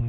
Come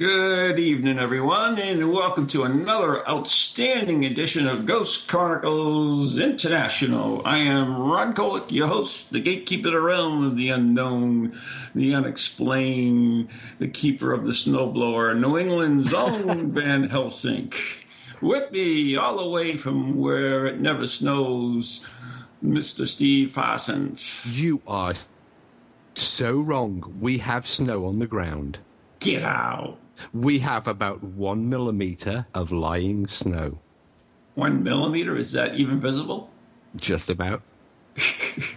Good evening, everyone, and welcome to another outstanding edition of Ghost Chronicles International. I am Ron Kolek, your host, the gatekeeper of the realm of the unknown, the unexplained, the keeper of the snowblower, New England's own Van Helsink. With me, all the way from where it never snows, Mr. Steve Parsons. You are so wrong. We have snow on the ground. Get out. We have about 1 millimeter of lying snow. 1 millimeter? Is that even visible? Just about.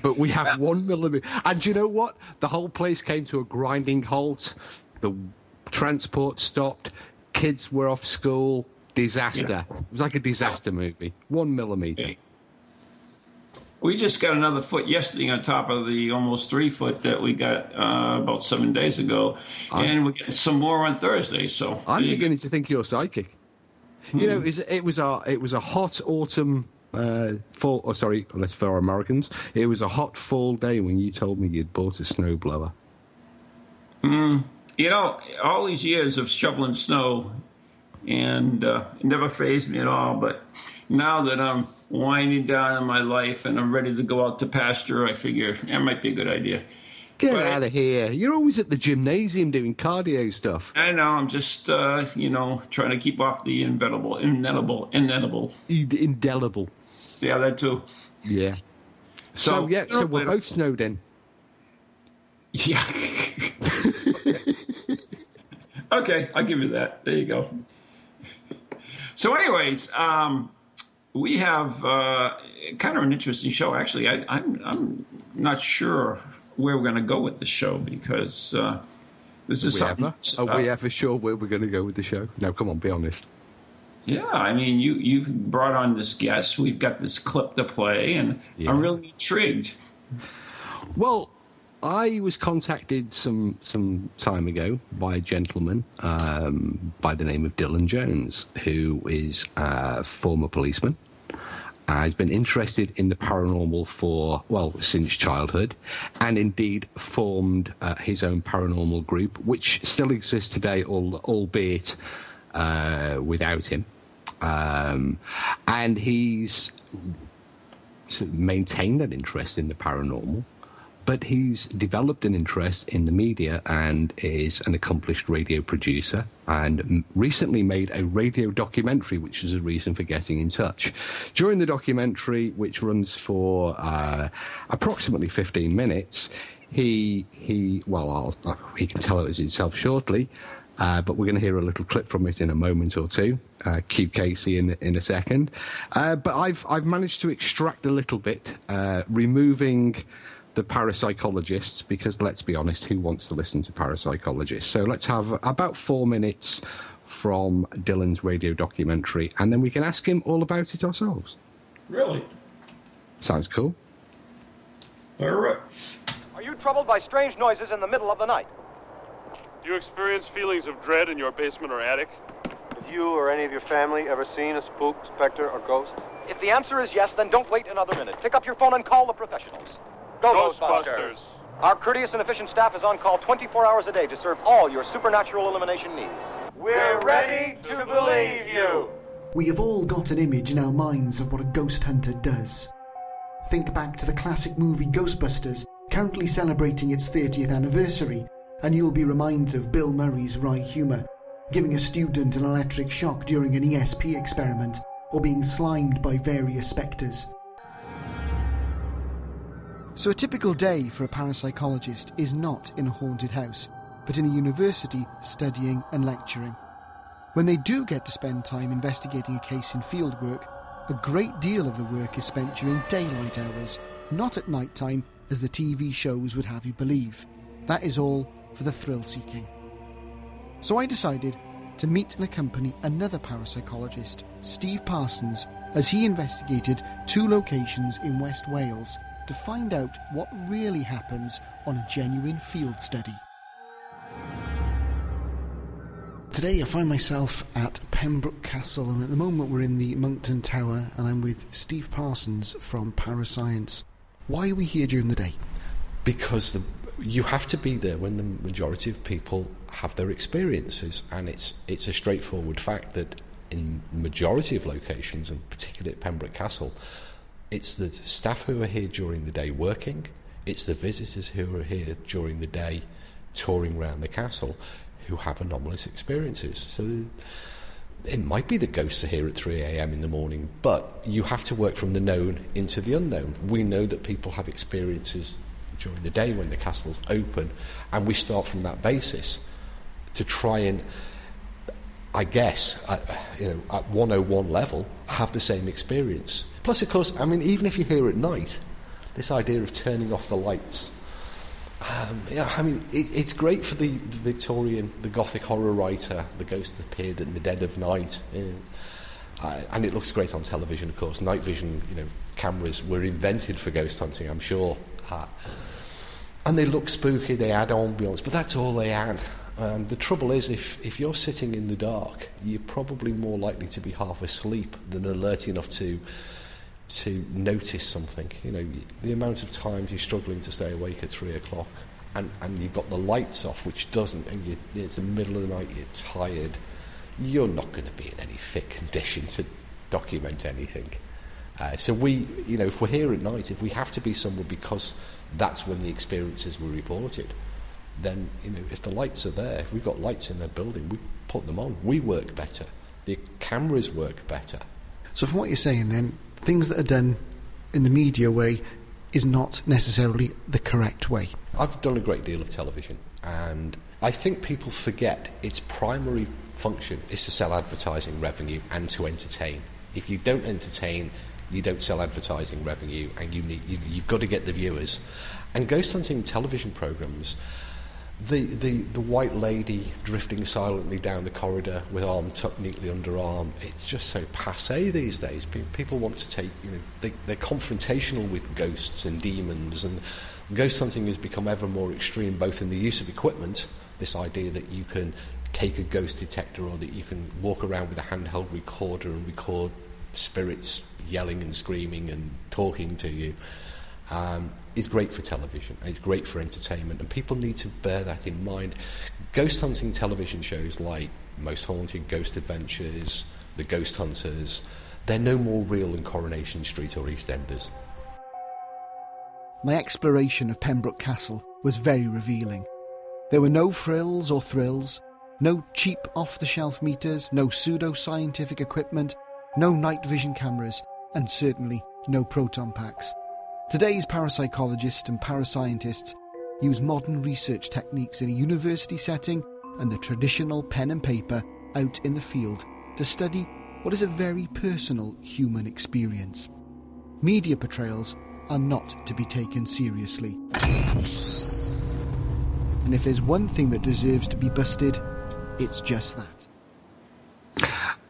But we have 1 millimeter. And you know what? The whole place came to a grinding halt. The transport stopped. Kids were off school. Disaster. Yeah. It was like a disaster movie. 1 millimeter. Hey. We just got another foot yesterday on top of the almost 3 foot that we got about 7 days ago, and we're getting some more on Thursday. So I'm beginning to think you're psychic. You know, it was a hot autumn fall. Oh, sorry, unless for Americans, it was a hot fall day when you told me you'd bought a snowblower. You know, all these years of shoveling snow, and it never fazed me at all. But now that I'm winding down in my life and I'm ready to go out to pasture, I figure that might be a good idea. Get out of here. You're always at the gymnasium doing cardio stuff. I know. I'm just, trying to keep off the indelible. Yeah, that too. Yeah. So we're both snowed in. Yeah. Okay, I'll give you that. There you go. So anyways, we have kind of an interesting show, actually. I'm not sure where we're going to go with the show because this is something. Are we ever sure where we're going to go with the show? No, come on, be honest. Yeah, I mean, you've brought on this guest. We've got this clip to play, and yeah. I'm really intrigued. Well, I was contacted some time ago by a gentleman by the name of Dylan Jones, who is a former policeman. He's been interested in the paranormal since childhood, and indeed formed his own paranormal group, which still exists today, albeit without him. And he's maintained that interest in the paranormal. But he's developed an interest in the media and is an accomplished radio producer, and recently made a radio documentary, which is a reason for getting in touch. During the documentary, which runs for approximately 15 minutes, he can tell it himself shortly, but we're going to hear a little clip from it in a moment or two. Cue Casey in a second. But I've managed to extract a little bit, removing the parapsychologists, because let's be honest, who wants to listen to parapsychologists? So let's have about 4 minutes from Dylan's radio documentary, and then we can ask him all about it ourselves. Really? Sounds cool. All right. Are you troubled by strange noises in the middle of the night? Do you experience feelings of dread in your basement or attic? Have you or any of your family ever seen a spook, specter, or ghost? If the answer is yes, then don't wait another minute. Pick up your phone and call the professionals. Go Ghostbusters! Our courteous and efficient staff is on call 24 hours a day to serve all your supernatural elimination needs. We're ready to believe you! We have all got an image in our minds of what a ghost hunter does. Think back to the classic movie Ghostbusters, currently celebrating its 30th anniversary, and you'll be reminded of Bill Murray's wry humour, giving a student an electric shock during an ESP experiment, or being slimed by various spectres. So a typical day for a parapsychologist is not in a haunted house, but in a university studying and lecturing. When they do get to spend time investigating a case in field work, a great deal of the work is spent during daylight hours, not at night time, as the TV shows would have you believe. That is all for the thrill-seeking. So I decided to meet and accompany another parapsychologist, Steve Parsons, as he investigated two locations in West Wales to find out what really happens on a genuine field study. Today I find myself at Pembroke Castle, and at the moment we're in the Moncton Tower, and I'm with Steve Parsons from Parascience. Why are we here during the day? Because you have to be there when the majority of people have their experiences, and it's a straightforward fact that in the majority of locations, and particularly at Pembroke Castle, it's the staff who are here during the day working, it's the visitors who are here during the day touring around the castle who have anomalous experiences. So it might be that ghosts are here at 3 a.m. in the morning, but you have to work from the known into the unknown. We know that people have experiences during the day when the castle's open, and we start from that basis to try and, I guess, at 101 level, have the same experience. Plus, of course, I mean, even if you're here at night, this idea of turning off the lights... it's great for the Victorian, the Gothic horror writer, the ghost appeared in the dead of night, and it looks great on television, of course. Night vision, cameras were invented for ghost hunting, I'm sure, and they look spooky, they add ambience, but that's all they add. The trouble is, if you're sitting in the dark, you're probably more likely to be half asleep than alert enough to notice something. The amount of times you're struggling to stay awake at 3 o'clock and you've got the lights off, which doesn't, and it's the middle of the night, you're tired, you're not going to be in any fit condition to document anything. So we, if we're here at night, if we have to be somewhere because that's when the experiences were reported, then, if the lights are there, if we've got lights in the building, we put them on. We work better. The cameras work better. So from what you're saying then, things that are done in the media way is not necessarily the correct way. I've done a great deal of television, and I think people forget its primary function is to sell advertising revenue and to entertain. If you don't entertain, you don't sell advertising revenue, and you've got to get the viewers. And ghost hunting television programmes, the white lady drifting silently down the corridor with arm tucked neatly under arm, it's just so passé these days. People want to take, they're confrontational with ghosts and demons, and ghost hunting has become ever more extreme, both in the use of equipment, this idea that you can take a ghost detector or that you can walk around with a handheld recorder and record spirits yelling and screaming and talking to you. It's great for television, and it's great for entertainment, and people need to bear that in mind. Ghost hunting television shows like Most Haunted, Ghost Adventures, The Ghost Hunters, they're no more real than Coronation Street or EastEnders. My exploration of Pembroke Castle was very revealing. There were no frills or thrills, no cheap off-the-shelf meters, no pseudo-scientific equipment, no night vision cameras, and certainly no proton packs. Today's parapsychologists and parascientists use modern research techniques in a university setting and the traditional pen and paper out in the field to study what is a very personal human experience. Media portrayals are not to be taken seriously. And if there's one thing that deserves to be busted, it's just that.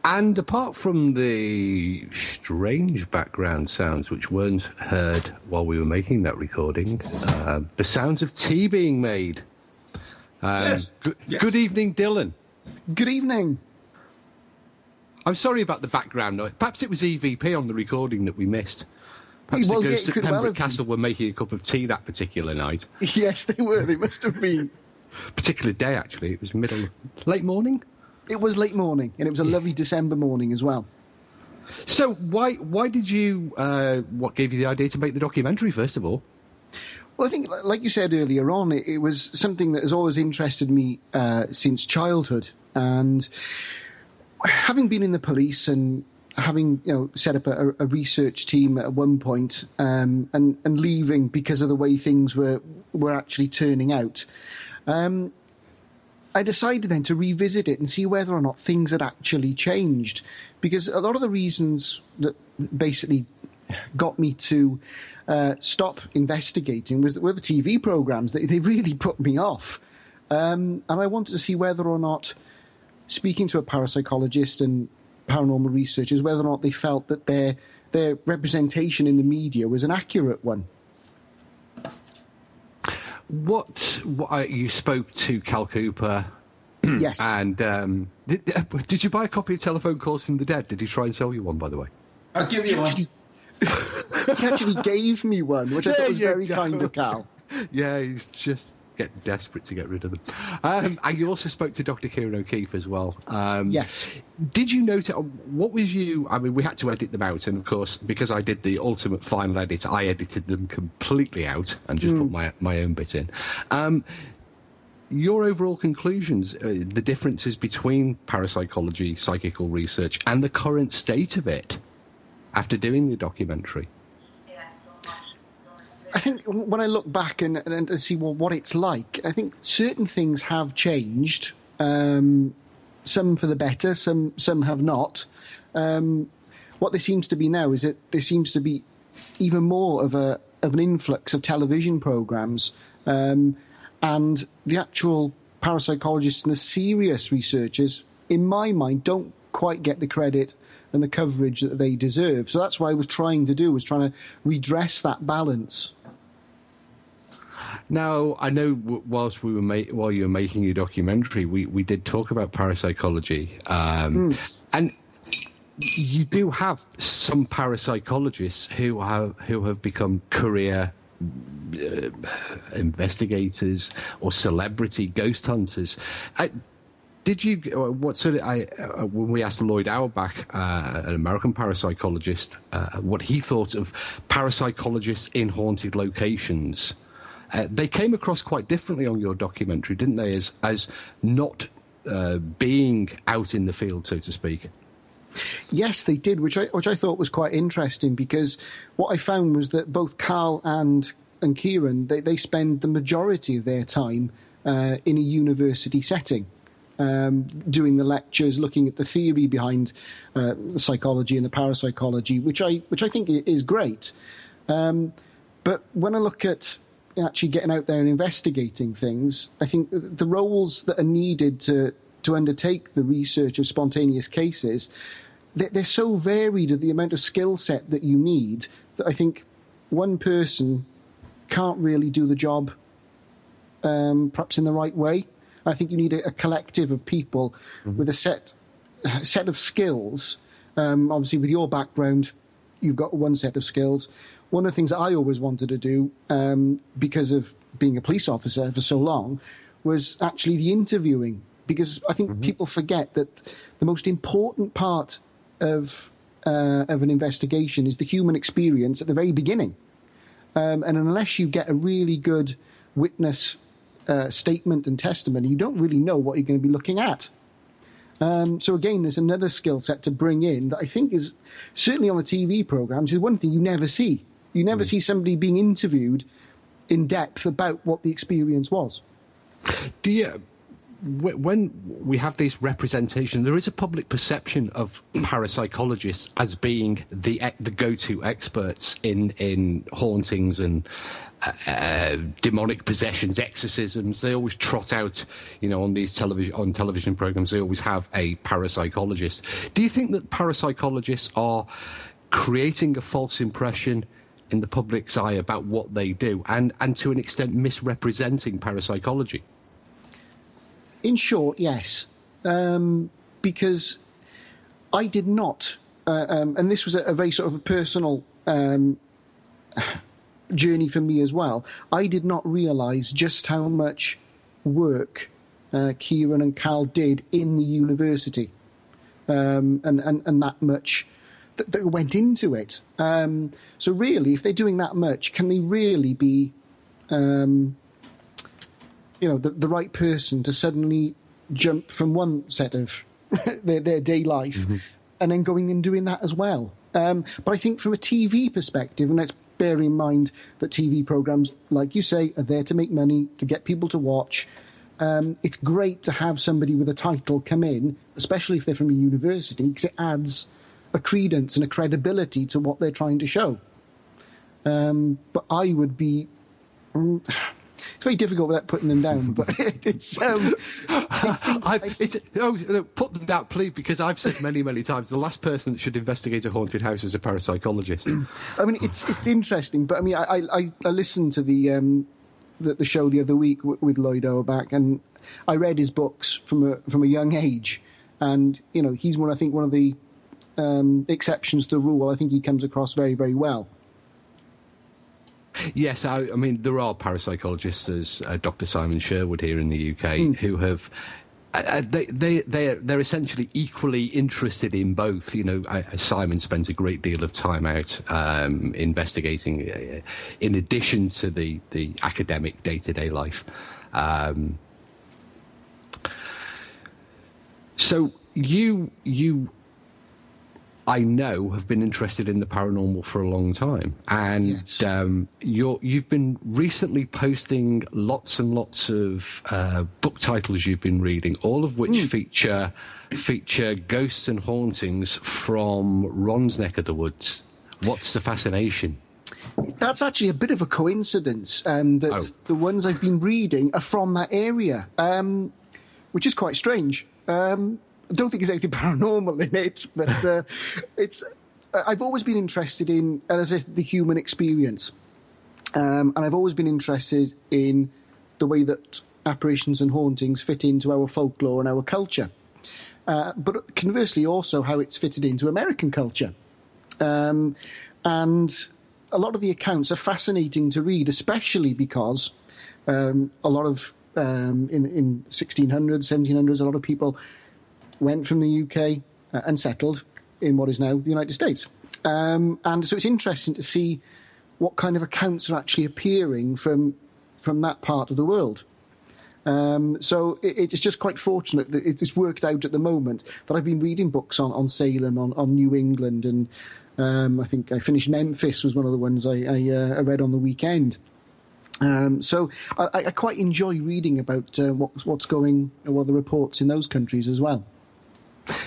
And apart from the strange background sounds which weren't heard while we were making that recording, the sounds of tea being made. Yes. Good evening, Dylan. Good evening. I'm sorry about the background noise. Perhaps it was EVP on the recording that we missed. Perhaps the ghosts at Pembroke Castle were making a cup of tea that particular night. Yes, they were. They must have been. Particular day, actually. It was late morning. It was late morning, and it was a lovely December morning as well. So why did you, what gave you the idea to make the documentary, first of all? Well, I think, like you said earlier on, it was something that has always interested me since childhood. And having been in the police and having set up a research team at one point and leaving because of the way things were actually turning out... I decided then to revisit it and see whether or not things had actually changed, because a lot of the reasons that basically got me to stop investigating were the TV programs. They really put me off. And I wanted to see whether or not, speaking to a parapsychologist and paranormal researchers, whether or not they felt that their representation in the media was an accurate one. What you spoke to Cal Cooper. Yes. And did you buy a copy of Telephone Calls from the Dead? Did he try and sell you one, by the way? I'll give you one. He actually gave me one, which I thought was very kind of Cal. Yeah, he's just getting desperate to get rid of them. And you also spoke to Dr. Kieran O'Keefe as well. Yes. Did you notice, I mean, we had to edit them out, and of course, because I did the ultimate final edit, I edited them completely out and just put my own bit in. Your overall conclusions, the differences between parapsychology, psychical research, and the current state of it after doing the documentary? I think when I look back and see what it's like, I think certain things have changed, some for the better, some have not. What there seems to be now is that there seems to be even more of an influx of television programmes, and the actual parapsychologists and the serious researchers, in my mind, don't quite get the credit and the coverage that they deserve. So that's what I was trying to redress that balance. Now, I know whilst while you were making your documentary, we did talk about parapsychology. And you do have some parapsychologists who have become career investigators or celebrity ghost hunters. When we asked Lloyd Auerbach, an American parapsychologist, what he thought of parapsychologists in haunted locations, they came across quite differently on your documentary, didn't they? As not being out in the field, so to speak. Yes, they did, which I thought was quite interesting, because what I found was that both Cal and Kieran, they spend the majority of their time in a university setting. Doing the lectures, looking at the theory behind the psychology and the parapsychology, which I think is great. But when I look at actually getting out there and investigating things, I think the roles that are needed to undertake the research of spontaneous cases, they're so varied at the amount of skill set that you need that I think one person can't really do the job perhaps in the right way. I think you need a collective of people with a set of skills. Obviously, with your background, you've got one set of skills. One of the things that I always wanted to do, because of being a police officer for so long, was actually the interviewing. Because I think people forget that the most important part of an investigation is the human experience at the very beginning. And unless you get a really good witness statement and testimony, you don't really know what you're going to be looking at. So again, there's another skill set to bring in that I think is certainly on the TV programmes is one thing you never see. You never see somebody being interviewed in depth about what the experience was. Do you, when we have this representation, there is a public perception of parapsychologists as being the go-to experts in hauntings and demonic possessions, exorcisms. They always trot out, on these television programs. They always have a parapsychologist. Do you think that parapsychologists are creating a false impression in the public's eye about what they do, and to an extent misrepresenting parapsychology? In short, yes, because I did not, and this was a very sort of personal journey for me as well. I did not realise just how much work Kieran and Cal did in the university, and that much that went into it. So really, if they're doing that much, can they really be, the right person to suddenly jump from one set of their day life and then going and doing that as well? But I think from a TV perspective, and let's bear in mind that TV programmes, like you say, are there to make money, to get people to watch. It's great to have somebody with a title come in, especially if they're from a university, because it adds a credence and a credibility to what they're trying to show. But I would be It's very difficult without putting them down, but it's... put them down, please, because I've said many, many times the last person that should investigate a haunted house is a parapsychologist. I mean, it's interesting, but I mean, I listened to the show the other week with Lloyd Auerbach, and I read his books from a young age, and you know he's one of the exceptions to the rule. I think he comes across very, very well. Yes, I mean there are parapsychologists, as Dr. Simon Sherwood here in the UK, who have. They're essentially equally interested in both. You know, Simon spends a great deal of time out investigating, in addition to the academic day-to-day life. So you, I know, have been interested in the paranormal for a long time, and yes. You've been recently posting lots and lots of book titles you've been reading, all of which feature ghosts and hauntings from Ron's neck of the woods. What's the fascination? That's actually a bit of a coincidence that the ones I've been reading are from that area, which is quite strange. I don't think there's anything paranormal in it, but I've always been interested in, as I said, the human experience. And I've always been interested in the way that apparitions and hauntings fit into our folklore and our culture. But conversely, also how it's fitted into American culture. And a lot of the accounts are fascinating to read, especially because a lot of, in 1600s, 1700s, a lot of people went from the UK and settled in what is now the United States. And so it's interesting to see what kind of accounts are actually appearing from that part of the world. So it's just quite fortunate that it's worked out at the moment that I've been reading books on Salem, on New England, and I think I finished Memphis was one of the ones I read on the weekend. So I quite enjoy reading about what are the reports in those countries as well.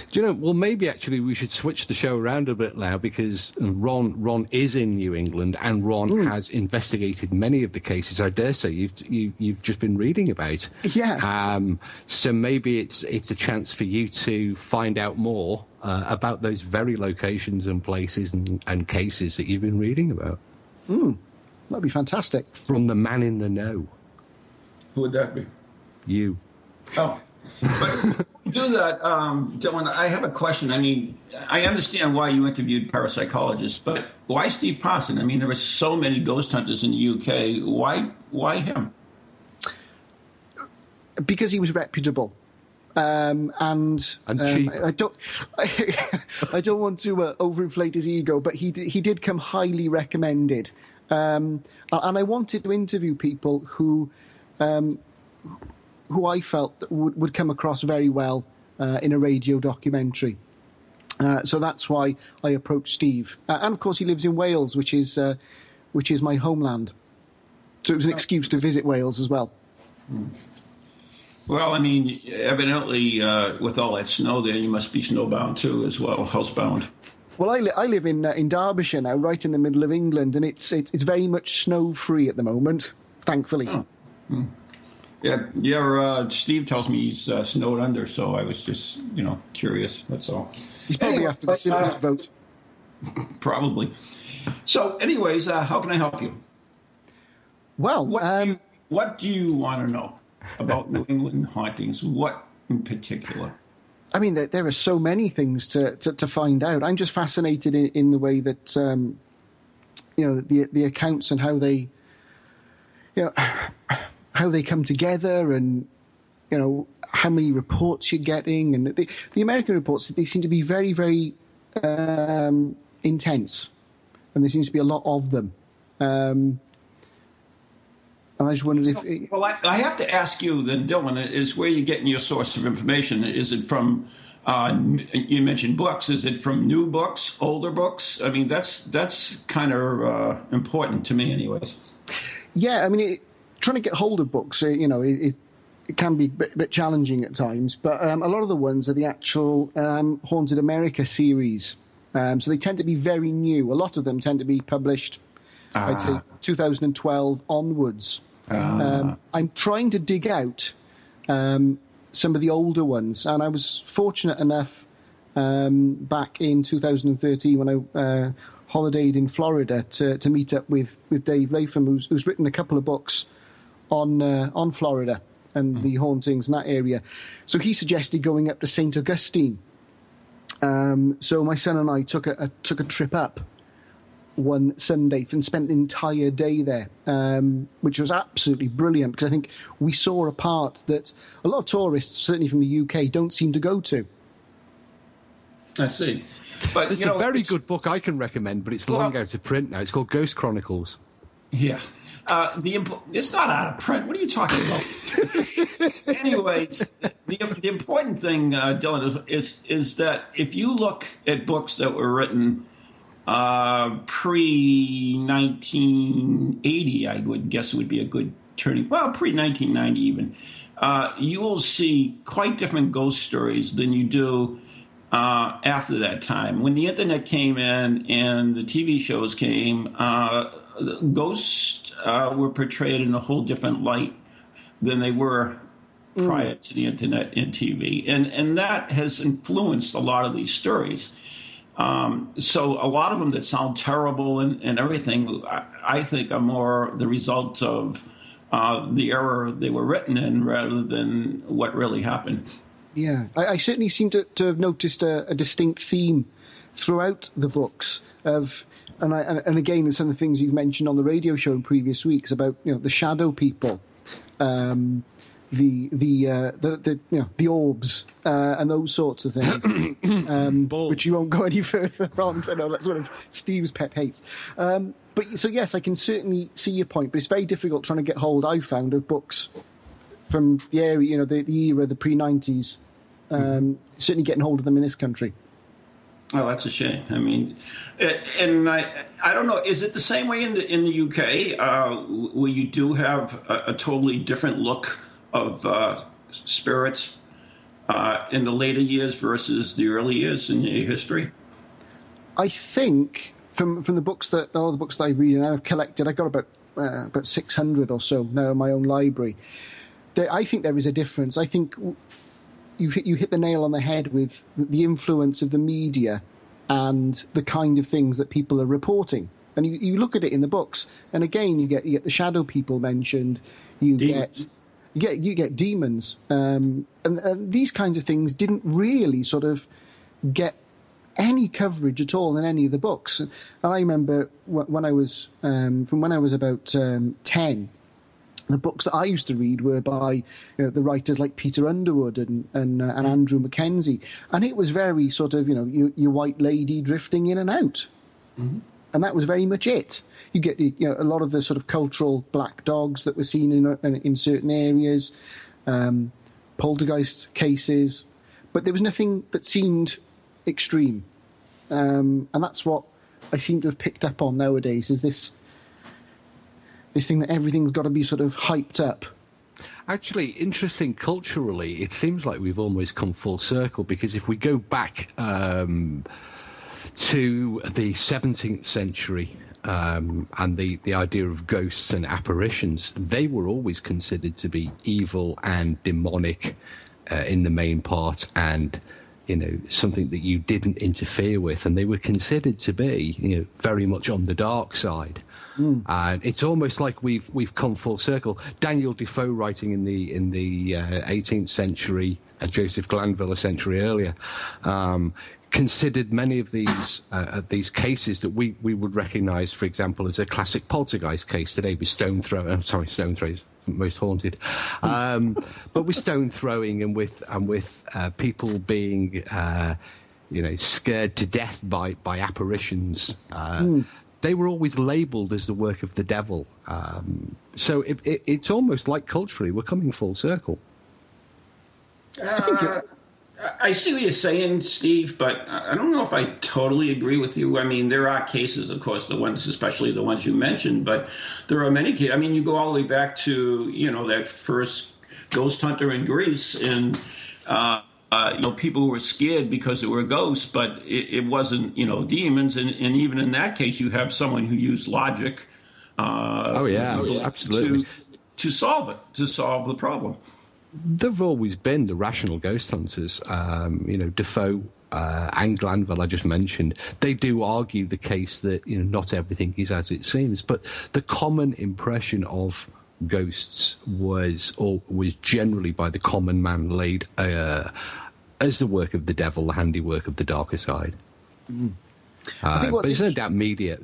Do you know, well, maybe actually we should switch the show around a bit now, because Ron is in New England, and Ron has investigated many of the cases, I dare say, you've just been reading about. Yeah. So maybe it's a chance for you to find out more about those very locations and places and cases that you've been reading about. That'd be fantastic. From the man in the know. Who would that be? You. Oh. But do that, Dylan. I have a question. I mean, I understand why you interviewed parapsychologists, but why Steve Parsons? I mean, there are so many ghost hunters in the UK. Why him? Because he was reputable, and cheap. I don't want to overinflate his ego, but he did come highly recommended, and I wanted to interview people who I felt would come across very well in a radio documentary. So that's why I approached Steve. And, of course, he lives in Wales, which is my homeland. So it was an excuse to visit Wales as well. Well, I mean, evidently, with all that snow there, you must be snowbound, too, as well, housebound. Well, I live in Derbyshire now, right in the middle of England, and it's very much snow-free at the moment, thankfully. Oh. Mm. Yeah, Steve tells me he's snowed under, so I was just, curious, that's all. He's probably after the Senate vote. Probably. So, anyways, how can I help you? Well, what do you want to know about New England hauntings? What in particular? I mean, there are so many things to find out. I'm just fascinated in the way that, the accounts and how they, how they come together, and how many reports you're getting, and the American reports, they seem to be very, very intense, and there seems to be a lot of them. And I just wondered if. Well, I have to ask you then, Dylan, is where you're getting your source of information? Is it from? You mentioned books. Is it from new books, older books? I mean, that's kind of important to me, anyways. Yeah, I mean. Trying to get hold of books, it can be a bit challenging at times, but a lot of the ones are the actual Haunted America series. So they tend to be very new. A lot of them tend to be published, I'd say, 2012 onwards. I'm trying to dig out some of the older ones, and I was fortunate enough back in 2013 when I holidayed in Florida to meet up with Dave Latham, who's written a couple of books on Florida and the hauntings in that area. So he suggested going up to St. Augustine. So my son and I took a trip up one Sunday and spent the entire day there, which was absolutely brilliant because I think we saw a part that a lot of tourists, certainly from the UK, don't seem to go to. I see. But it's a very good book I can recommend, but it's long out of print now. It's called Ghost Chronicles. Yeah. It's not out of print. What are you talking about? Anyways, the important thing, Dylan, is that if you look at books that were written pre-1980, I would guess would be a good turning. Well, pre-1990 even. You will see quite different ghost stories than you do after that time. When the internet came in and the TV shows came, ghosts were portrayed in a whole different light than they were prior to the internet and TV. And that has influenced a lot of these stories. So a lot of them that sound terrible and everything, I think are more the result of the era they were written in rather than what really happened. Yeah, I certainly seem to have noticed a distinct theme throughout the books of... And again, some of the things you've mentioned on the radio show in previous weeks about the shadow people, the orbs and those sorts of things, which you won't go any further on. So no, that's one of Steve's pet hates. But so yes, I can certainly see your point, but it's very difficult trying to get hold. I found of books from the area, the era, the pre-90s. Certainly getting hold of them in this country. Oh, that's a shame. I mean, and I don't know. Is it the same way in the UK, where you do have a totally different look of spirits in the later years versus the early years in your history? I think from all the books that I read and I've collected, I've got about 600 or so now in my own library. I think there is a difference. I think. You hit the nail on the head with the influence of the media and the kind of things that people are reporting. And you look at it in the books, and again you get the shadow people mentioned. You get demons, and these kinds of things didn't really sort of get any coverage at all in any of the books. And I remember when I was about 10. The books that I used to read were by the writers like Peter Underwood and Andrew Mackenzie, and it was very sort of your white lady drifting in and out, and that was very much it. You get a lot of the sort of cultural black dogs that were seen in certain areas, poltergeist cases, but there was nothing that seemed extreme, and that's what I seem to have picked up on nowadays is this. This thing that everything's got to be sort of hyped up. Actually, interesting culturally, it seems like we've almost come full circle because if we go back to the 17th century and the idea of ghosts and apparitions, they were always considered to be evil and demonic in the main part and, something that you didn't interfere with. And they were considered to be, very much on the dark side. And it's almost like we've come full circle. Daniel Defoe writing in the 18th century, Joseph Glanville a century earlier, considered many of these cases that we would recognise, for example, as a classic poltergeist case today with stone throwing. I'm sorry, stone throws. Most Haunted, but with stone throwing and with people being scared to death by apparitions. They were always labelled as the work of the devil. So it's almost like culturally we're coming full circle. I see what you're saying, Steve, but I don't know if I totally agree with you. I mean, there are cases, of course, especially the ones you mentioned, but there are many cases. I mean, you go all the way back to, that first ghost hunter in Greece and... people were scared because there were ghosts, but it wasn't, demons. And even in that case, you have someone who used logic. Absolutely. to solve it, to solve the problem. There've always been the rational ghost hunters. Defoe and Glanville, I just mentioned, they do argue the case that, you know, not everything is as it seems, but the common impression of ghosts was generally by the common man laid as the work of the devil, the handiwork of the darker side. Mm. But it's no doubt the media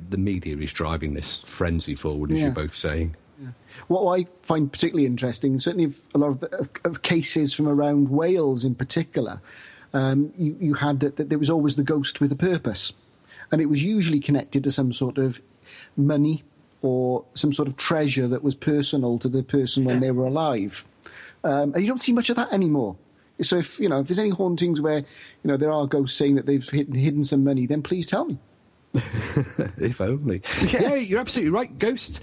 is driving this frenzy forward, as you're both saying. Yeah. What I find particularly interesting, certainly a lot of cases from around Wales in particular, you had that there was always the ghost with a purpose, and it was usually connected to some sort of money or some sort of treasure that was personal to the person when they were alive. And you don't see much of that anymore. So if there's any hauntings where, there are ghosts saying that they've hidden some money, then please tell me. If only. Yes. Yeah, you're absolutely right. Ghosts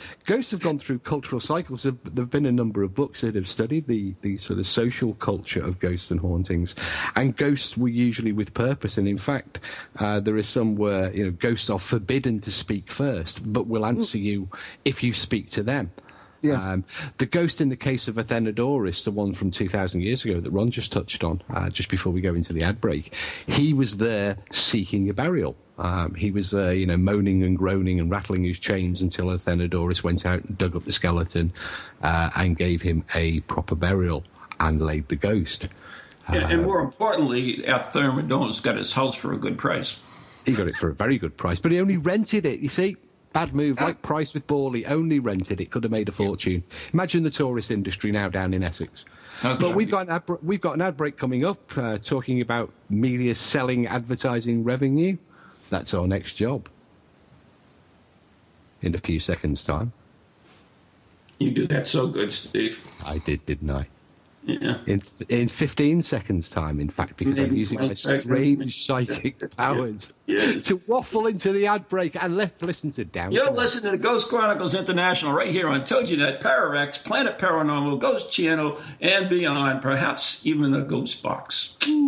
have gone through cultural cycles. There have been a number of books that have studied the sort of social culture of ghosts and hauntings, and ghosts were usually with purpose. And in fact, there is some where ghosts are forbidden to speak first, but will answer you if you speak to them. Yeah. The ghost in the case of Athenodorus, the one from 2,000 years ago that Ron just touched on, just before we go into the ad break, he was there seeking a burial. He was there, moaning and groaning and rattling his chains until Athenodorus went out and dug up the skeleton and gave him a proper burial and laid the ghost. And more importantly, Athenodorus got his house for a good price. He got it for a very good price, but he only rented it, you see. Bad move, like Price with Borley, only rented it, could have made a fortune. Imagine the tourist industry now down in Essex. Okay. But we've got an ad break coming up, talking about media selling advertising revenue. That's our next job. In a few seconds' time. You did that so good, Steve. I did, didn't I? Yeah. In 15 seconds' time, in fact, because I'm using my strange psychic powers to waffle into the ad break, and let's listen to Downton. You'll listen to the Ghost Chronicles International right here on Told You That, Para-X, Planet Paranormal, Ghost Channel, and beyond, perhaps even a Ghost Box. Ooh.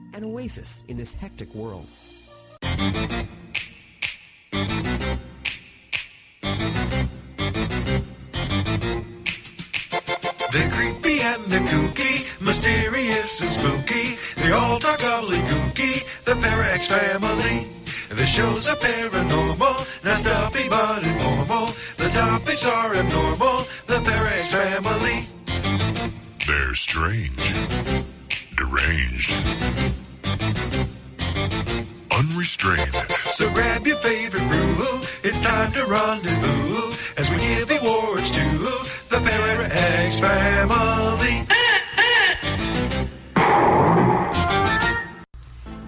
an oasis in this hectic world. They're creepy and they're kooky, mysterious and spooky. They all talk gobbledygooky, the Para-X family. The shows are paranormal, not stuffy but informal. The topics are abnormal, the Para-X family. They're strange, deranged, unrestrained. So grab your favorite brew, it's time to rendezvous as we give awards to the Para-X family.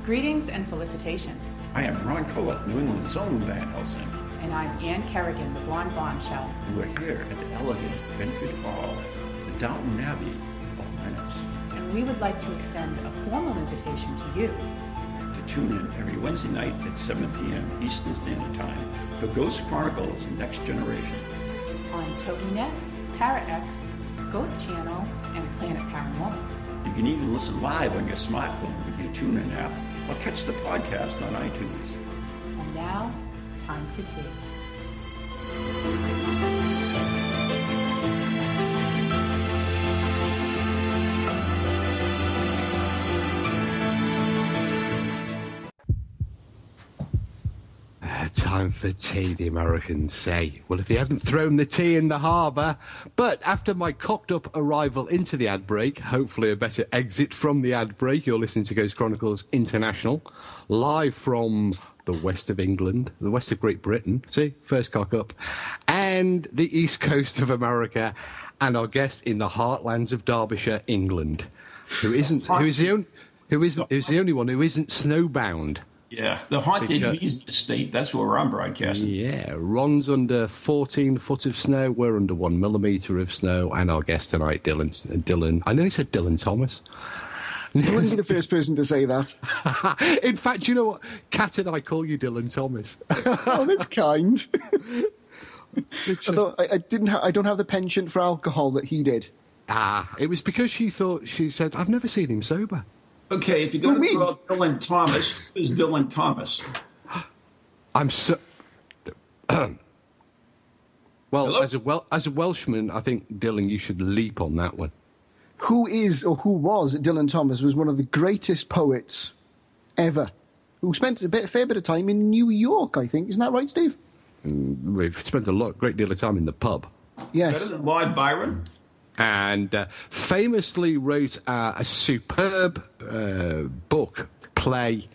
Greetings and felicitations. I am Ron Kolek, New England's own Van Helsink. And I'm Ann Kerrigan, the Blonde Bombshell. And we're here at the elegant Benford Hall, the Downton Abbey of Miners. And we would like to extend a formal invitation to you to tune in every Wednesday night at 7 p.m. Eastern Standard Time for Ghost Chronicles Next Generation on TogiNet, Para-X, Ghost Channel, and Planet Paranormal. You can even listen live on your smartphone with your TuneIn app, or catch the podcast on iTunes. And now, time for tea. Time for tea, the Americans say. Well, if they hadn't thrown the tea in the harbour. But after my cocked-up arrival into the ad break, hopefully a better exit from the ad break, you're listening to Ghost Chronicles International, live from the west of England, the west of Great Britain, see, first cock-up, and the east coast of America, and our guest in the heartlands of Derbyshire, England, who is the only one who isn't snowbound. Yeah, the haunted estate, that's where I'm broadcasting. Yeah, Ron's under 14 foot of snow, we're under 1 millimeter of snow, and our guest tonight, Dylan. I nearly said Dylan Thomas. You wouldn't be the first person to say that. In fact, you know what? Kat and I call you Dylan Thomas. Oh, that's kind. Although I don't have the penchant for alcohol that he did. Ah, it was because she said, I've never seen him sober. Okay, if you're going to throw out Dylan Thomas, who's Dylan Thomas? As a Welshman, I think, Dylan, you should leap on that one. Who is, or who was, Dylan Thomas was one of the greatest poets ever, who spent a fair bit of time in New York, I think. Isn't that right, Steve? We've spent a great deal of time in the pub. Yes. Better than Lord Byron? And famously wrote a superb play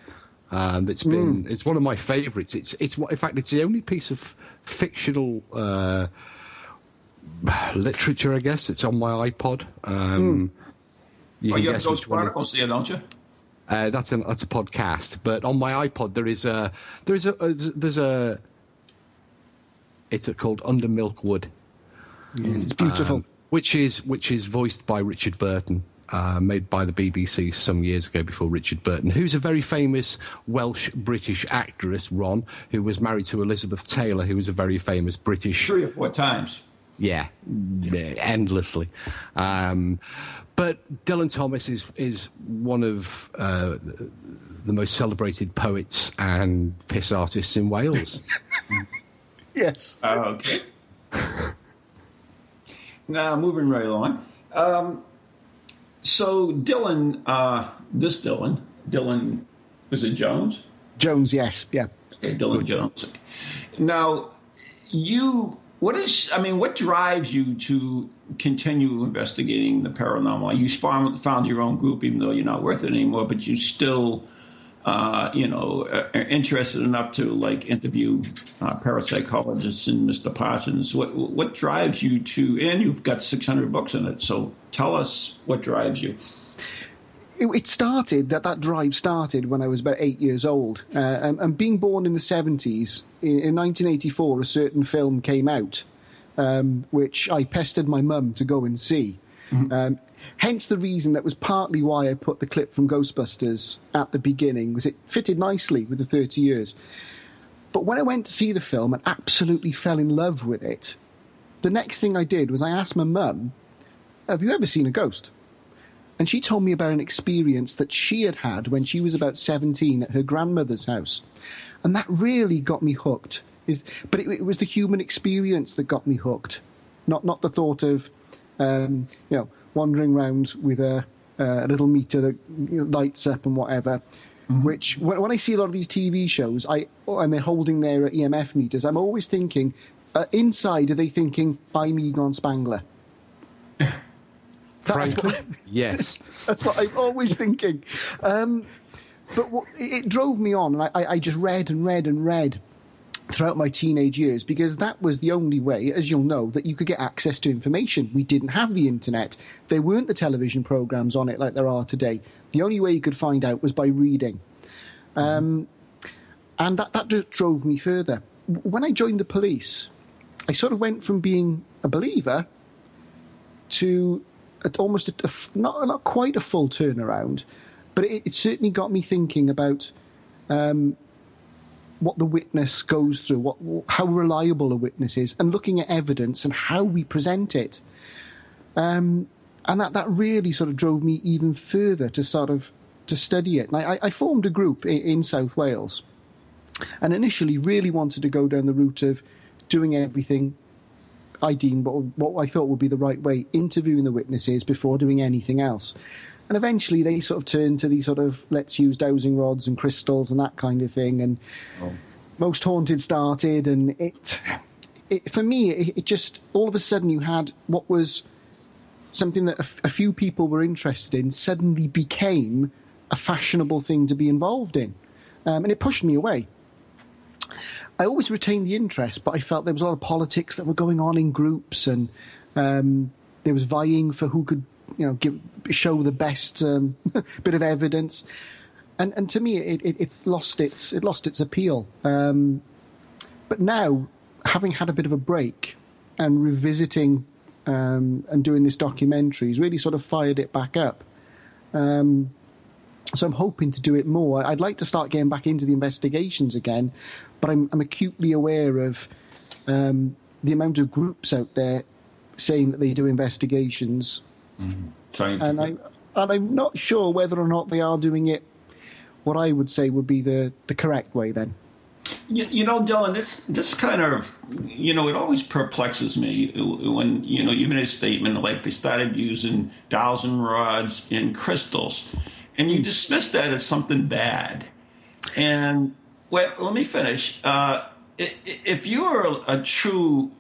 that's been... It's one of my favourites. In fact, it's the only piece of fictional literature, I guess. It's on my iPod. You have Ghost Chronicles there, don't you? That's a podcast. But on my iPod, it's called Under Milk Wood. Yes, it's beautiful. Which is voiced by Richard Burton, made by the BBC some years ago before Richard Burton, who's a very famous Welsh-British actress, Ron, who was married to Elizabeth Taylor, who was a very famous British... 3 or 4 times. Yeah. Endlessly. But Dylan Thomas is one of the most celebrated poets and piss artists in Wales. Yes. Okay. Now, moving right along. So Dylan, Dylan, was it Jones? Jones, yes, yeah. Okay, Dylan Jones. Now, what drives you to continue investigating the paranormal? You found your own group, even though you're not with it anymore, but you still, are interested enough to, interview parapsychologists and Mr. Parsons. What drives you to... And you've got 600 books in it, so tell us what drives you. That drive started when I was about 8 years old. And being born in the 70s, in 1984, a certain film came out, which I pestered my mum to go and see. Mm-hmm. Hence the reason that was partly why I put the clip from Ghostbusters at the beginning, was it fitted nicely with the 30 years. But when I went to see the film and absolutely fell in love with it, the next thing I did was I asked my mum, have you ever seen a ghost? And she told me about an experience that she had had when she was about 17 at her grandmother's house. And that really got me hooked. But it was the human experience that got me hooked, not the thought of, wandering around with a little meter that lights up and whatever. Mm-hmm. Which, when I see a lot of these TV shows, and they're holding their EMF meters, I'm always thinking, inside, are they thinking, I'm Egon Spangler? Yes. That's what I'm always thinking. It drove me on, and I just read throughout my teenage years, because that was the only way, as you'll know, that you could get access to information. We didn't have the internet. There weren't the television programs on it like there are today. The only way you could find out was by reading. And that just drove me further. When I joined the police, I sort of went from being a believer to almost not quite a full turnaround, but it certainly got me thinking about what the witness goes through, how reliable a witness is, and looking at evidence and how we present it. And that really sort of drove me even further to study it. And I formed a group in South Wales, and initially really wanted to go down the route of doing everything I deemed what I thought would be the right way, interviewing the witnesses before doing anything else. And eventually they sort of turned to these sort of, let's use dowsing rods and crystals and that kind of thing. And Most Haunted started, and it for me, it just, all of a sudden you had what was something that a few people were interested in suddenly became a fashionable thing to be involved in. And it pushed me away. I always retained the interest, but I felt there was a lot of politics that were going on in groups, and there was vying for who could, show the best bit of evidence, and to me, it lost its appeal. But now, having had a bit of a break and revisiting and doing this documentary, has really sort of fired it back up. So I'm hoping to do it more. I'd like to start getting back into the investigations again, but I'm acutely aware of the amount of groups out there saying that they do investigations. Mm-hmm. And I'm not sure whether or not they are doing it what I would say would be the correct way then. Dylan, this kind of, it always perplexes me when, you made a statement like they started using dowsing rods and crystals, and you dismiss that as something bad. And, let me finish. If you were a true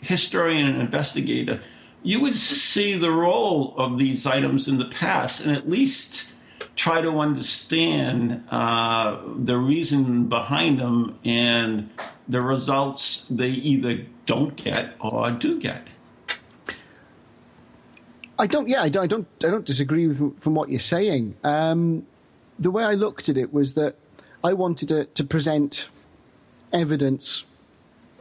historian and investigator, you would see the role of these items in the past and at least try to understand the reason behind them and the results they either don't get or do get. I don't disagree from what you're saying. The way I looked at it was that I wanted to present evidence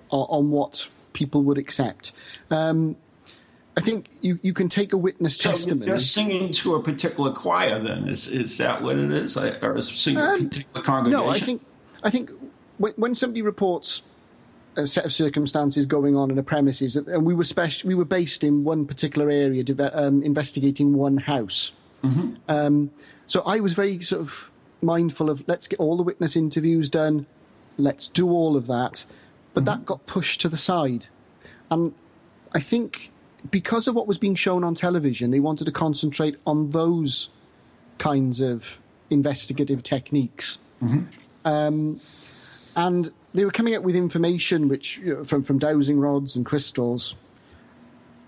on what people would accept. I think you can take a witness testimony. You're singing to a particular choir, then is that what it is, or is singing to a particular congregation? No, I think when somebody reports a set of circumstances going on in a premises, and we were based in one particular area, investigating one house. Mm-hmm. So I was very sort of mindful of, let's get all the witness interviews done, let's do all of that, but mm-hmm. that got pushed to the side, and I think, because of what was being shown on television, they wanted to concentrate on those kinds of investigative techniques. Mm-hmm. And they were coming up with information which from dowsing rods and crystals,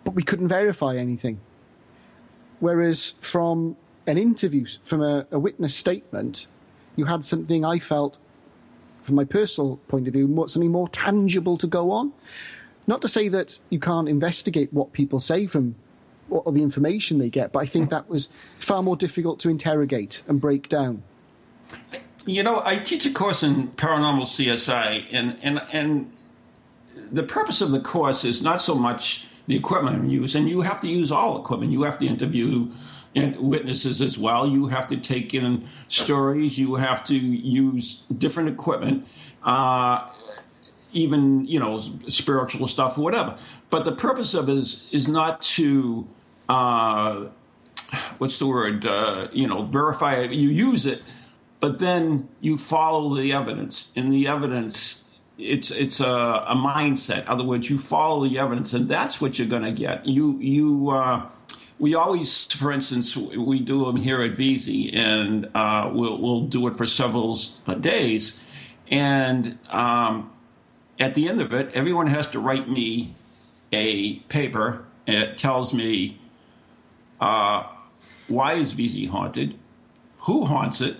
but we couldn't verify anything. Whereas from an interview, from a witness statement, you had something I felt, from my personal point of view, something more tangible to go on. Not to say that you can't investigate what people say from or the information they get, but I think that was far more difficult to interrogate and break down. I teach a course in paranormal CSI, and the purpose of the course is not so much the equipment we use, and you have to use all equipment. You have to interview witnesses as well. You have to take in stories. You have to use different equipment. Even, spiritual stuff or whatever. But the purpose of it is not to, verify it. You use it, but then you follow the evidence. And the evidence, it's a mindset. In other words, you follow the evidence, and that's what you're going to get. We always, for instance, we do them here at VZ, and we'll do it for several days. And at the end of it, everyone has to write me a paper that tells me why is VZ haunted, who haunts it,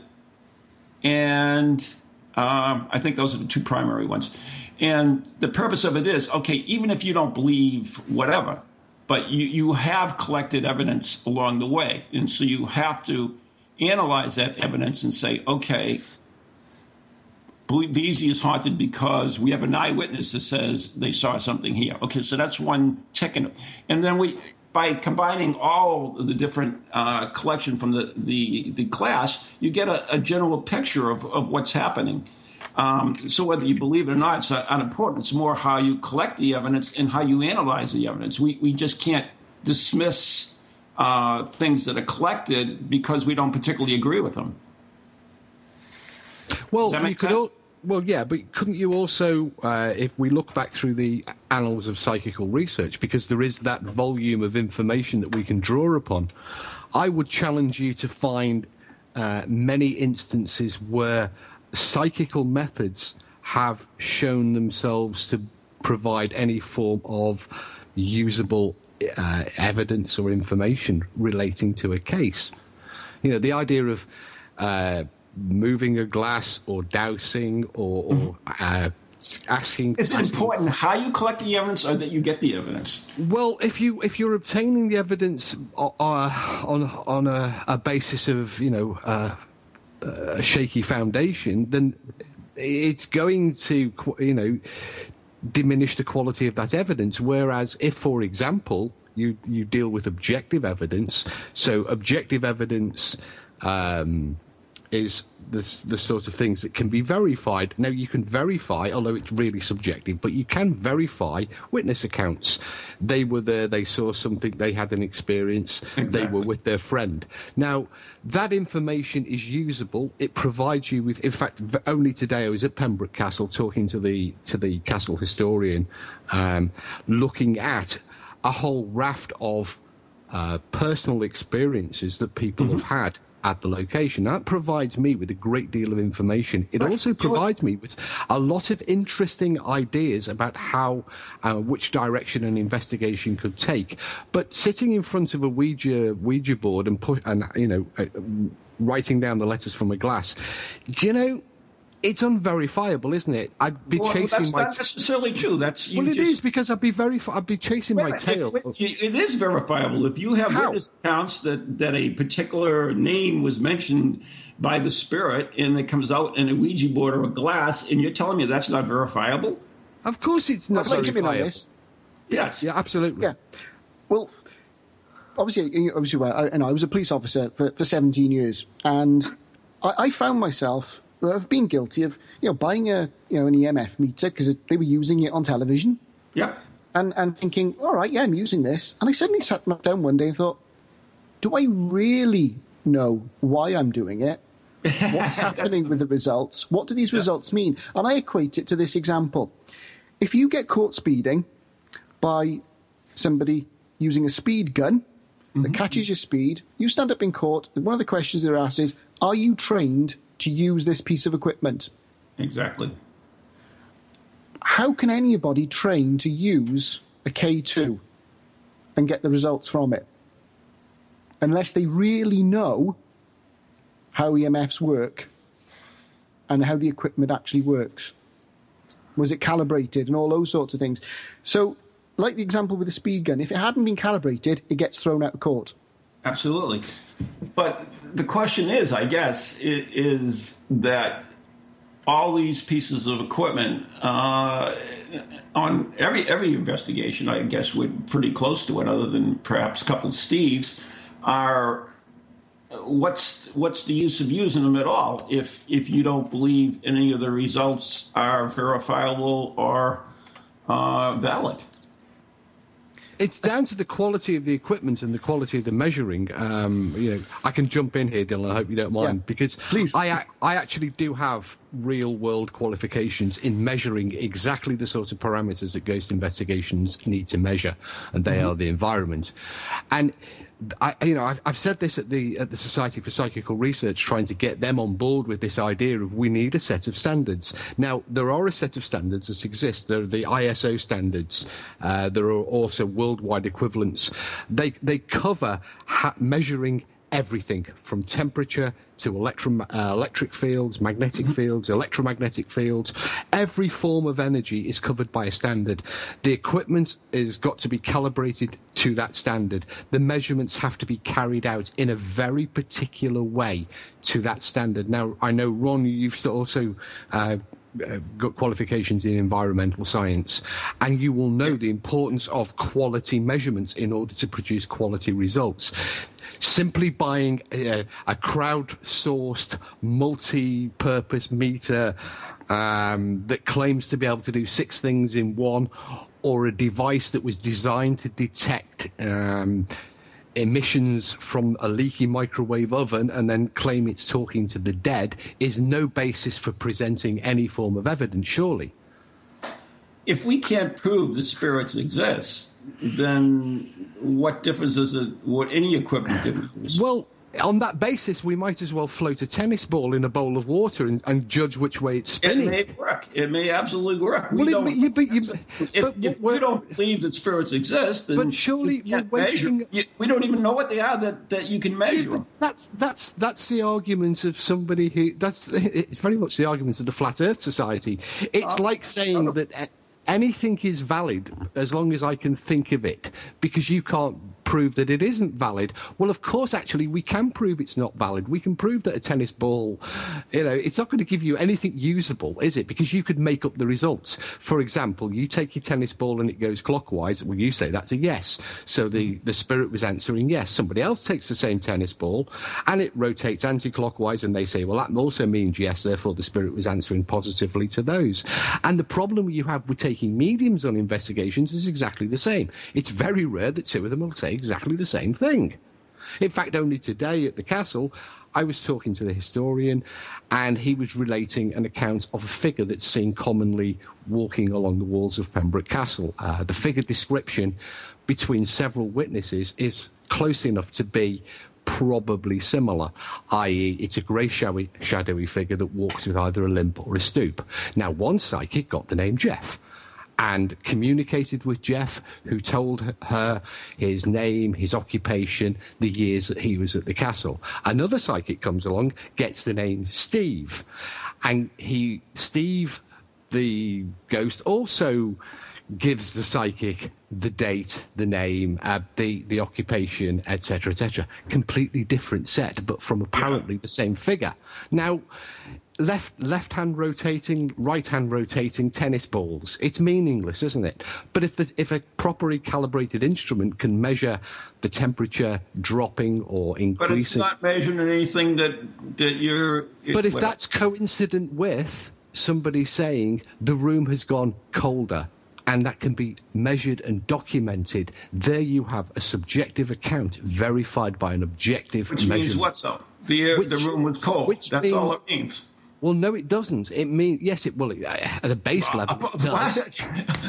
and I think those are the two primary ones. And the purpose of it is, okay, even if you don't believe whatever, but you have collected evidence along the way. And so you have to analyze that evidence and say, okay, Boise is haunted because we have an eyewitness that says they saw something here. Okay, so that's one chicken. And then we, by combining all the different collection from the class, you get a general picture of what's happening. So whether you believe it or not, it's not unimportant. It's more how you collect the evidence and how you analyze the evidence. We just can't dismiss things that are collected because we don't particularly agree with them. Well, you could yeah, but couldn't you also, if we look back through the annals of psychical research, because there is that volume of information that we can draw upon, I would challenge you to find many instances where psychical methods have shown themselves to provide any form of usable evidence or information relating to a case. You know, the idea of moving a glass or dousing or asking. It's important how you collect the evidence or that you get the evidence. Well, if you're obtaining the evidence on a basis of, you know, a shaky foundation, then it's going to, you know, diminish the quality of that evidence. Whereas if, for example, you deal with objective evidence, so objective evidence is the sort of things that can be verified. Now, you can verify, although it's really subjective, but you can verify witness accounts. They were there, they saw something, they had an experience, exactly. They were with their friend. Now, that information is usable. It provides you with... In fact, only today I was at Pembroke Castle talking to the castle historian, looking at a whole raft of personal experiences that people have had at the location. That provides me with a great deal of information. It also provides me with a lot of interesting ideas about how, which direction an investigation could take. But sitting in front of a Ouija board and writing down the letters from a glass, do you know, it's unverifiable, isn't it? I'd be chasing my... That's not necessarily true. That's it is, because I'd be chasing my tail. It is verifiable. If you have witness accounts that a particular name was mentioned by the spirit and it comes out in a Ouija board or a glass, and you're telling me that's not verifiable? Of course it's not verifiable. Yes. Yeah, absolutely. Yeah. Well, obviously, I was a police officer for 17 years, and I found myself... I've been guilty of, you know, buying an EMF meter because they were using it on television. Yeah. And thinking, all right, yeah, I'm using this. And I suddenly sat down one day and thought, do I really know why I'm doing it? What's happening with the results? What do these results mean? And I equate it to this example. If you get caught speeding by somebody using a speed gun that catches your speed, you stand up in court, and one of the questions they're asked is, are you trained to use this piece of equipment? Exactly. How can anybody train to use a K2 and get the results from it? Unless they really know how EMFs work and how the equipment actually works. Was it calibrated and all those sorts of things? So, like the example with the speed gun, if it hadn't been calibrated, it gets thrown out of court. Absolutely. But the question is, I guess, is that all these pieces of equipment on every investigation, I guess we're pretty close to it, other than perhaps a couple of Steves, are what's the use of using them at all if you don't believe any of the results are verifiable or valid? It's down to the quality of the equipment and the quality of the measuring. You know, I can jump in here, Dylan. I hope you don't mind, because please. I actually do have real-world qualifications in measuring exactly the sort of parameters that ghost investigations need to measure, and they are the environment. And I've said this at the Society for Psychical Research, trying to get them on board with this idea of we need a set of standards. Now, there are a set of standards that exist. There are the ISO standards. There are also worldwide equivalents. They cover measuring everything from temperature to electric fields, magnetic fields, electromagnetic fields. Every form of energy is covered by a standard. The equipment has got to be calibrated to that standard. The measurements have to be carried out in a very particular way to that standard. Now, I know, Ron, you've also qualifications in environmental science, and you will know the importance of quality measurements in order to produce quality results. Simply buying a crowd-sourced multi-purpose meter that claims to be able to do 6 things in one, or a device that was designed to detect emissions from a leaky microwave oven and then claim it's talking to the dead, is no basis for presenting any form of evidence, surely. If we can't prove that spirits exist, then what difference does it, what any equipment difference? Well, on that basis, we might as well float a tennis ball in a bowl of water and judge which way it's spinning. It may work. It may absolutely work. If we don't believe that spirits exist, then but surely we can't measure. We don't even know what they are that you can measure them. That's the argument of somebody who... It's very much the argument of the Flat Earth Society. It's like saying that anything is valid as long as I can think of it, because you can't prove that it isn't valid. Well, of course, actually, we can prove it's not valid. We can prove that a tennis ball, it's not going to give you anything usable, is it? Because you could make up the results. For example, you take your tennis ball and it goes clockwise. Well, you say that's a yes. So the spirit was answering yes. Somebody else takes the same tennis ball and it rotates anti-clockwise and they say, well, that also means yes, therefore the spirit was answering positively to those. And the problem you have with taking mediums on investigations is exactly the same. It's very rare that two of them will take exactly the same thing. In fact, only today at the castle, I was talking to the historian, and he was relating an account of a figure that's seen commonly walking along the walls of Pembroke Castle. The figure description between several witnesses is close enough to be probably similar, i.e. it's a grey shadowy figure that walks with either a limp or a stoop. Now, one psychic got the name Jeff and communicated with Jeff, who told her his name, his occupation, the years that he was at the castle. Another psychic comes along, gets the name Steve, and Steve, the ghost, also gives the psychic the date, the name, the occupation, etc., etc. Completely different set, but from apparently the same figure. Now, left hand rotating, right hand rotating tennis balls, it's meaningless, isn't it? But if a properly calibrated instrument can measure the temperature dropping or increasing, but it's not measuring anything that you're. But if that's coincident with somebody saying the room has gone colder, and that can be measured and documented, there you have a subjective account verified by an objective measurement. Which means what, though? The room was cold. That's all it means. Well, no, it doesn't. It means, yes, it will. At a base level, it does.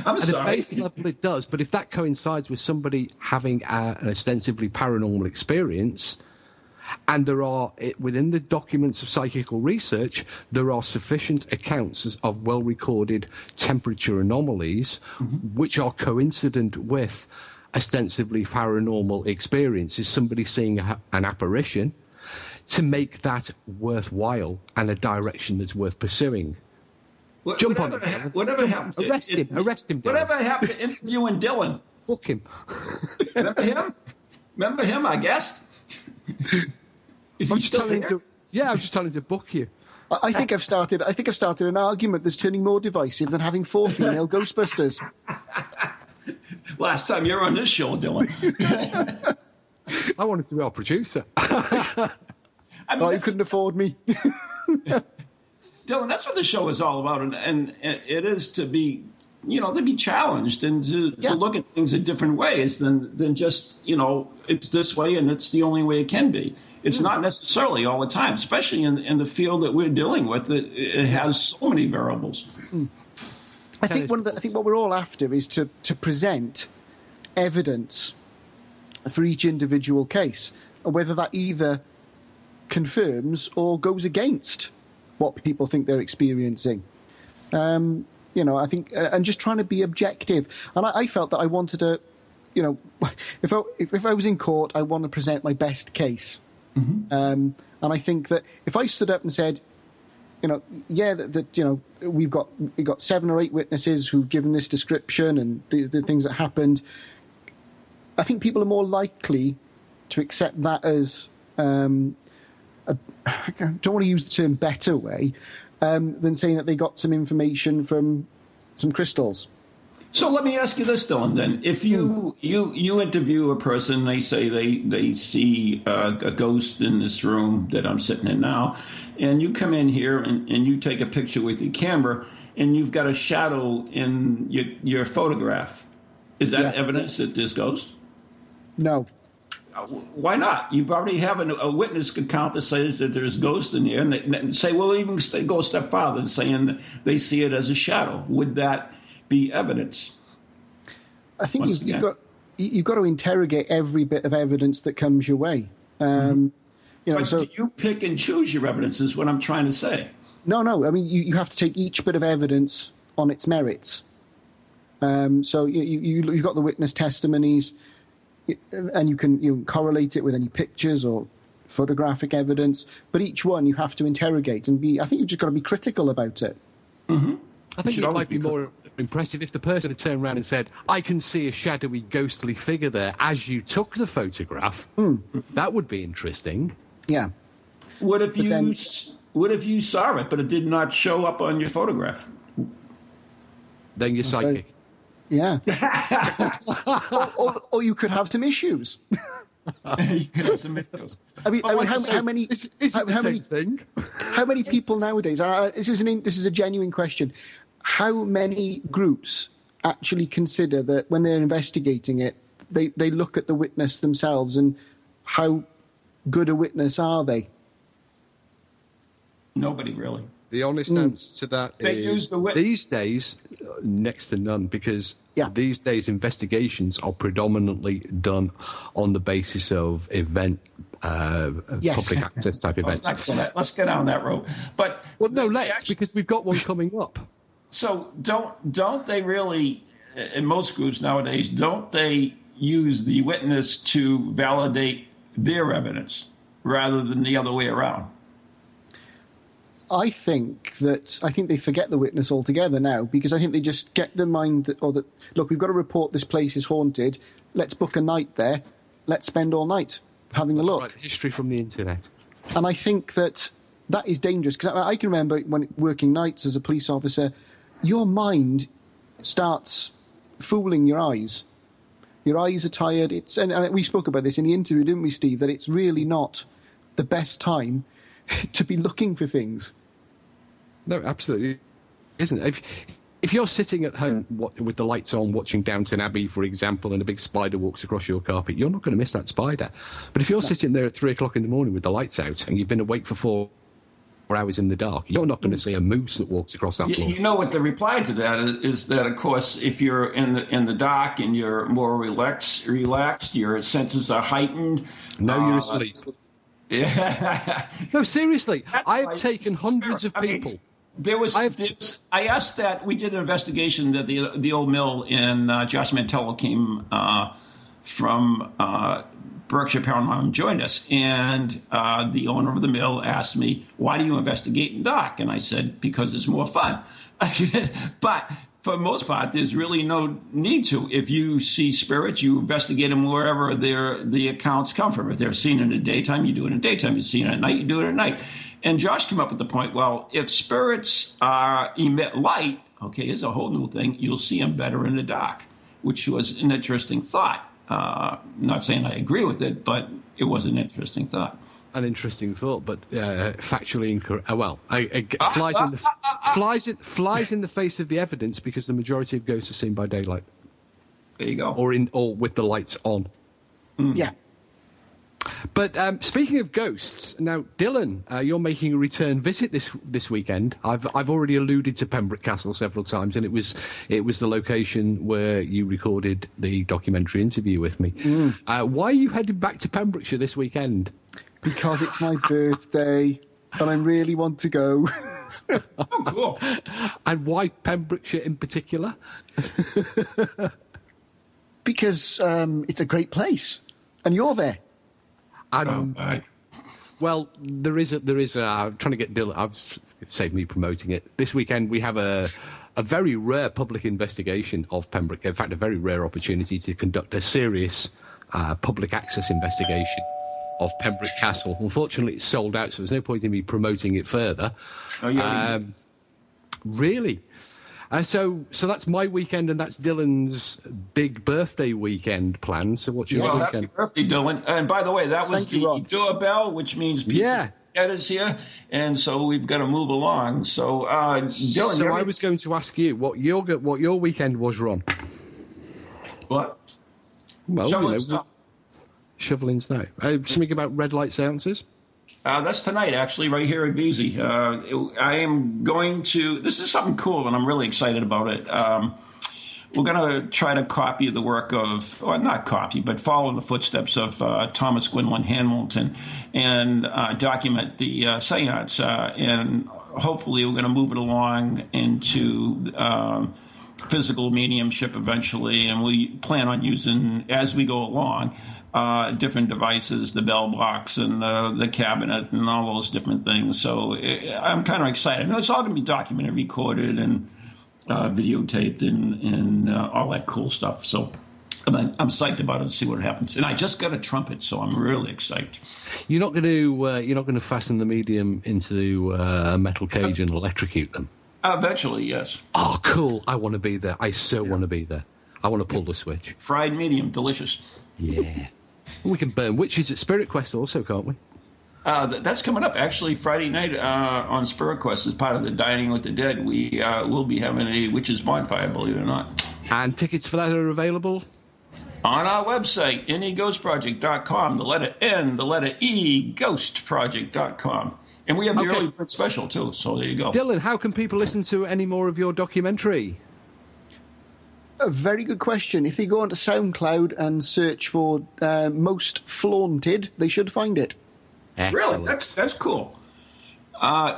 I'm sorry. At a base level, it does. But if that coincides with somebody having an ostensibly paranormal experience, and there are, within the documents of psychical research, there are sufficient accounts of well-recorded temperature anomalies, which are coincident with ostensibly paranormal experiences, somebody seeing an apparition, to make that worthwhile and a direction that's worth pursuing. Whatever happened to Arrest him, Dylan. Whatever happened to interviewing Dylan? Book him. Remember him? Remember him, I guess? Is he still here? I was just telling him to book you. I think I've started an argument that's turning more divisive than having 4 female Ghostbusters. Last time you were on this show, Dylan. I wanted to be our producer. You couldn't afford me. Dylan, that's what the show is all about, and it is to be, to be challenged and to look at things in different ways than just, it's this way and it's the only way it can be. It's not necessarily all the time, especially in the field that we're dealing with. It has so many variables. Mm. I think what we're all after is to present evidence for each individual case, and whether that either confirms or goes against what people think they're experiencing. I think, and just trying to be objective. And I felt that I wanted to, if I was in court, I want to present my best case. Mm-hmm. And I think that if I stood up and said, we've got 7 or 8 witnesses who've given this description and the things that happened, I think people are more likely to accept that as I don't want to use the term better way, than saying that they got some information from some crystals. So let me ask you this, Dylan, then. If you interview a person, they say they see a ghost in this room that I'm sitting in now, and you come in here and you take a picture with your camera, and you've got a shadow in your photograph. Is that evidence that there's ghosts? No. Why not? You've already have a witness account that says that there's ghosts in here, and they say, well, even go a step farther and saying they see it as a shadow. Would that be evidence? I think you've got to interrogate every bit of evidence that comes your way. Do you pick and choose your evidence is what I'm trying to say. No. I mean, you have to take each bit of evidence on its merits. So you've got the witness testimonies, and you can correlate it with any pictures or photographic evidence. But each one you have to interrogate and be. I think you've just got to be critical about it. Mm-hmm. I think it might be more impressive if the person had turned around and said, I can see a shadowy, ghostly figure there as you took the photograph. Mm. That would be interesting. Yeah. What if you saw it, but it did not show up on your photograph? Then you're psychic. Yeah. or you could have some issues. You could have some issues. I mean how many? Is it the same thing? How many people nowadays? This is a genuine question. How many groups actually consider that when they're investigating it, they look at the witness themselves and how good a witness are they? Nobody really. The honest answer to that is these days, next to none, because these days investigations are predominantly done on the basis of public access type events. Let's get down that road. Because we've got one coming up. So don't they really, in most groups nowadays, don't they use the witness to validate their evidence rather than the other way around? I think they forget the witness altogether now, because I think they just get their mind that look, we've got to report this place is haunted. Let's book a night there. Let's spend all night having a look. Right, history from the internet. And I think that is dangerous, because I can remember when working nights as a police officer, your mind starts fooling your eyes. Your eyes are tired. And we spoke about this in the interview, didn't we, Steve? That it's really not the best time to be looking for things. No, absolutely isn't. If you're sitting at home with the lights on watching Downton Abbey, for example, and a big spider walks across your carpet, you're not going to miss that spider. But if you're sitting there at 3:00 in the morning with the lights out and you've been awake for 4 hours in the dark, you're not going to see a moose that walks across that floor. You know what the reply to that is that, of course, if you're in the dark and you're more relaxed, your senses are heightened. No, you're asleep. Yeah. No, seriously. I have taken hundreds of people. I asked that. We did an investigation that the old mill in Josh Mantello came from Berkshire Paramount and joined us. And the owner of the mill asked me, why do you investigate in dark? And I said, because it's more fun. But for the most part, there's really no need to. If you see spirits, you investigate them wherever the accounts come from. If they're seen in the daytime, you do it in the daytime. If you're seen at night, you do it at night. And Josh came up with the point, well, if spirits emit light, okay, is a whole new thing, you'll see them better in the dark, which was an interesting thought. Not saying I agree with it, but it was an interesting thought. An interesting thought, but factually incorrect. Flies in the face of the evidence, because the majority of ghosts are seen by daylight. There you go. Or with the lights on. Mm. Yeah. But speaking of ghosts, now Dylan, you're making a return visit this weekend. I've already alluded to Pembroke Castle several times, and it was the location where you recorded the documentary interview with me. Mm. Why are you headed back to Pembrokeshire this weekend? Because it's my birthday, and I really want to go. Oh, cool. And why Pembrokeshire in particular? Because it's a great place, and you're there. And, well, there is a. I'm trying to get Dylan. I've saved me promoting it. This weekend we have a very rare public investigation of Pembroke. In fact, a very rare opportunity to conduct a serious public access investigation of Pembroke Castle. Unfortunately, it's sold out, so there's no point in me promoting it further. Oh, yeah. Really? So that's my weekend, and that's Dylan's big birthday weekend plan. So what's your weekend? Happy birthday, Dylan. And by the way, that was the doorbell, which means pizza. Yeah. Ed is here, and so we've got to move along. So, Dylan, so I was going to ask you what your weekend was, Ron. What? Well, shoveling snow. Shoveling snow. Something about red light seances? That's tonight, actually, right here at VZ. I am going to. This is something cool, and I'm really excited about it. We're going to try to copy the work of, or not copy, but follow the footsteps of Thomas Gwynlyn Hamilton and document the seance. And hopefully we're going to move it along into physical mediumship eventually. And we plan on using, as we go along, different devices, the bell box and the cabinet and all those different things. So I'm kind of excited. It's all going to be documented, recorded, and videotaped and all that cool stuff. So I'm psyched about it to see what happens. And I just got a trumpet, so I'm really excited. You're not going to fasten the medium into a metal cage and electrocute them. Eventually, yes. Oh, cool! I want to be there. I want to be there. I want to pull the switch. Fried medium, delicious. Yeah. We can burn witches at Spirit Quest also, can't we? That's coming up, actually, Friday night on Spirit Quest as part of the Dining with the Dead. We will be having a witch's bonfire, believe it or not. And tickets for that are available? On our website, neghostproject.com, the letter N, the letter E, ghostproject.com. And we have the early bird special, too, so there you go. Dylan, how can people listen to any more of your documentary? A very good question. If they go onto SoundCloud and search for Most Flaunted, they should find it. Excellent. Really? That's cool.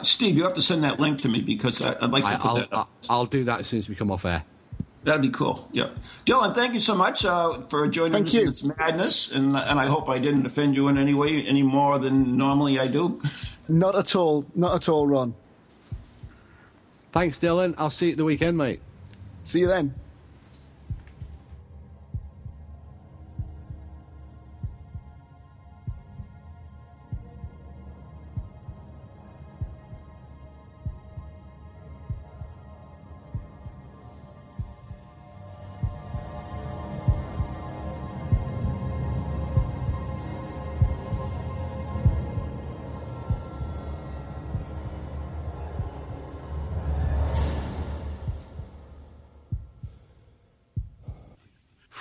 Steve, you have to send that link to me because I'd like to put that up. I'll do that as soon as we come off air. That'd be cool. Yeah, Dylan, thank you so much for joining us in this madness, and I hope I didn't offend you in any way any more than normally I do. Not at all. Not at all, Ron. Thanks, Dylan. I'll see you at the weekend, mate. See you then.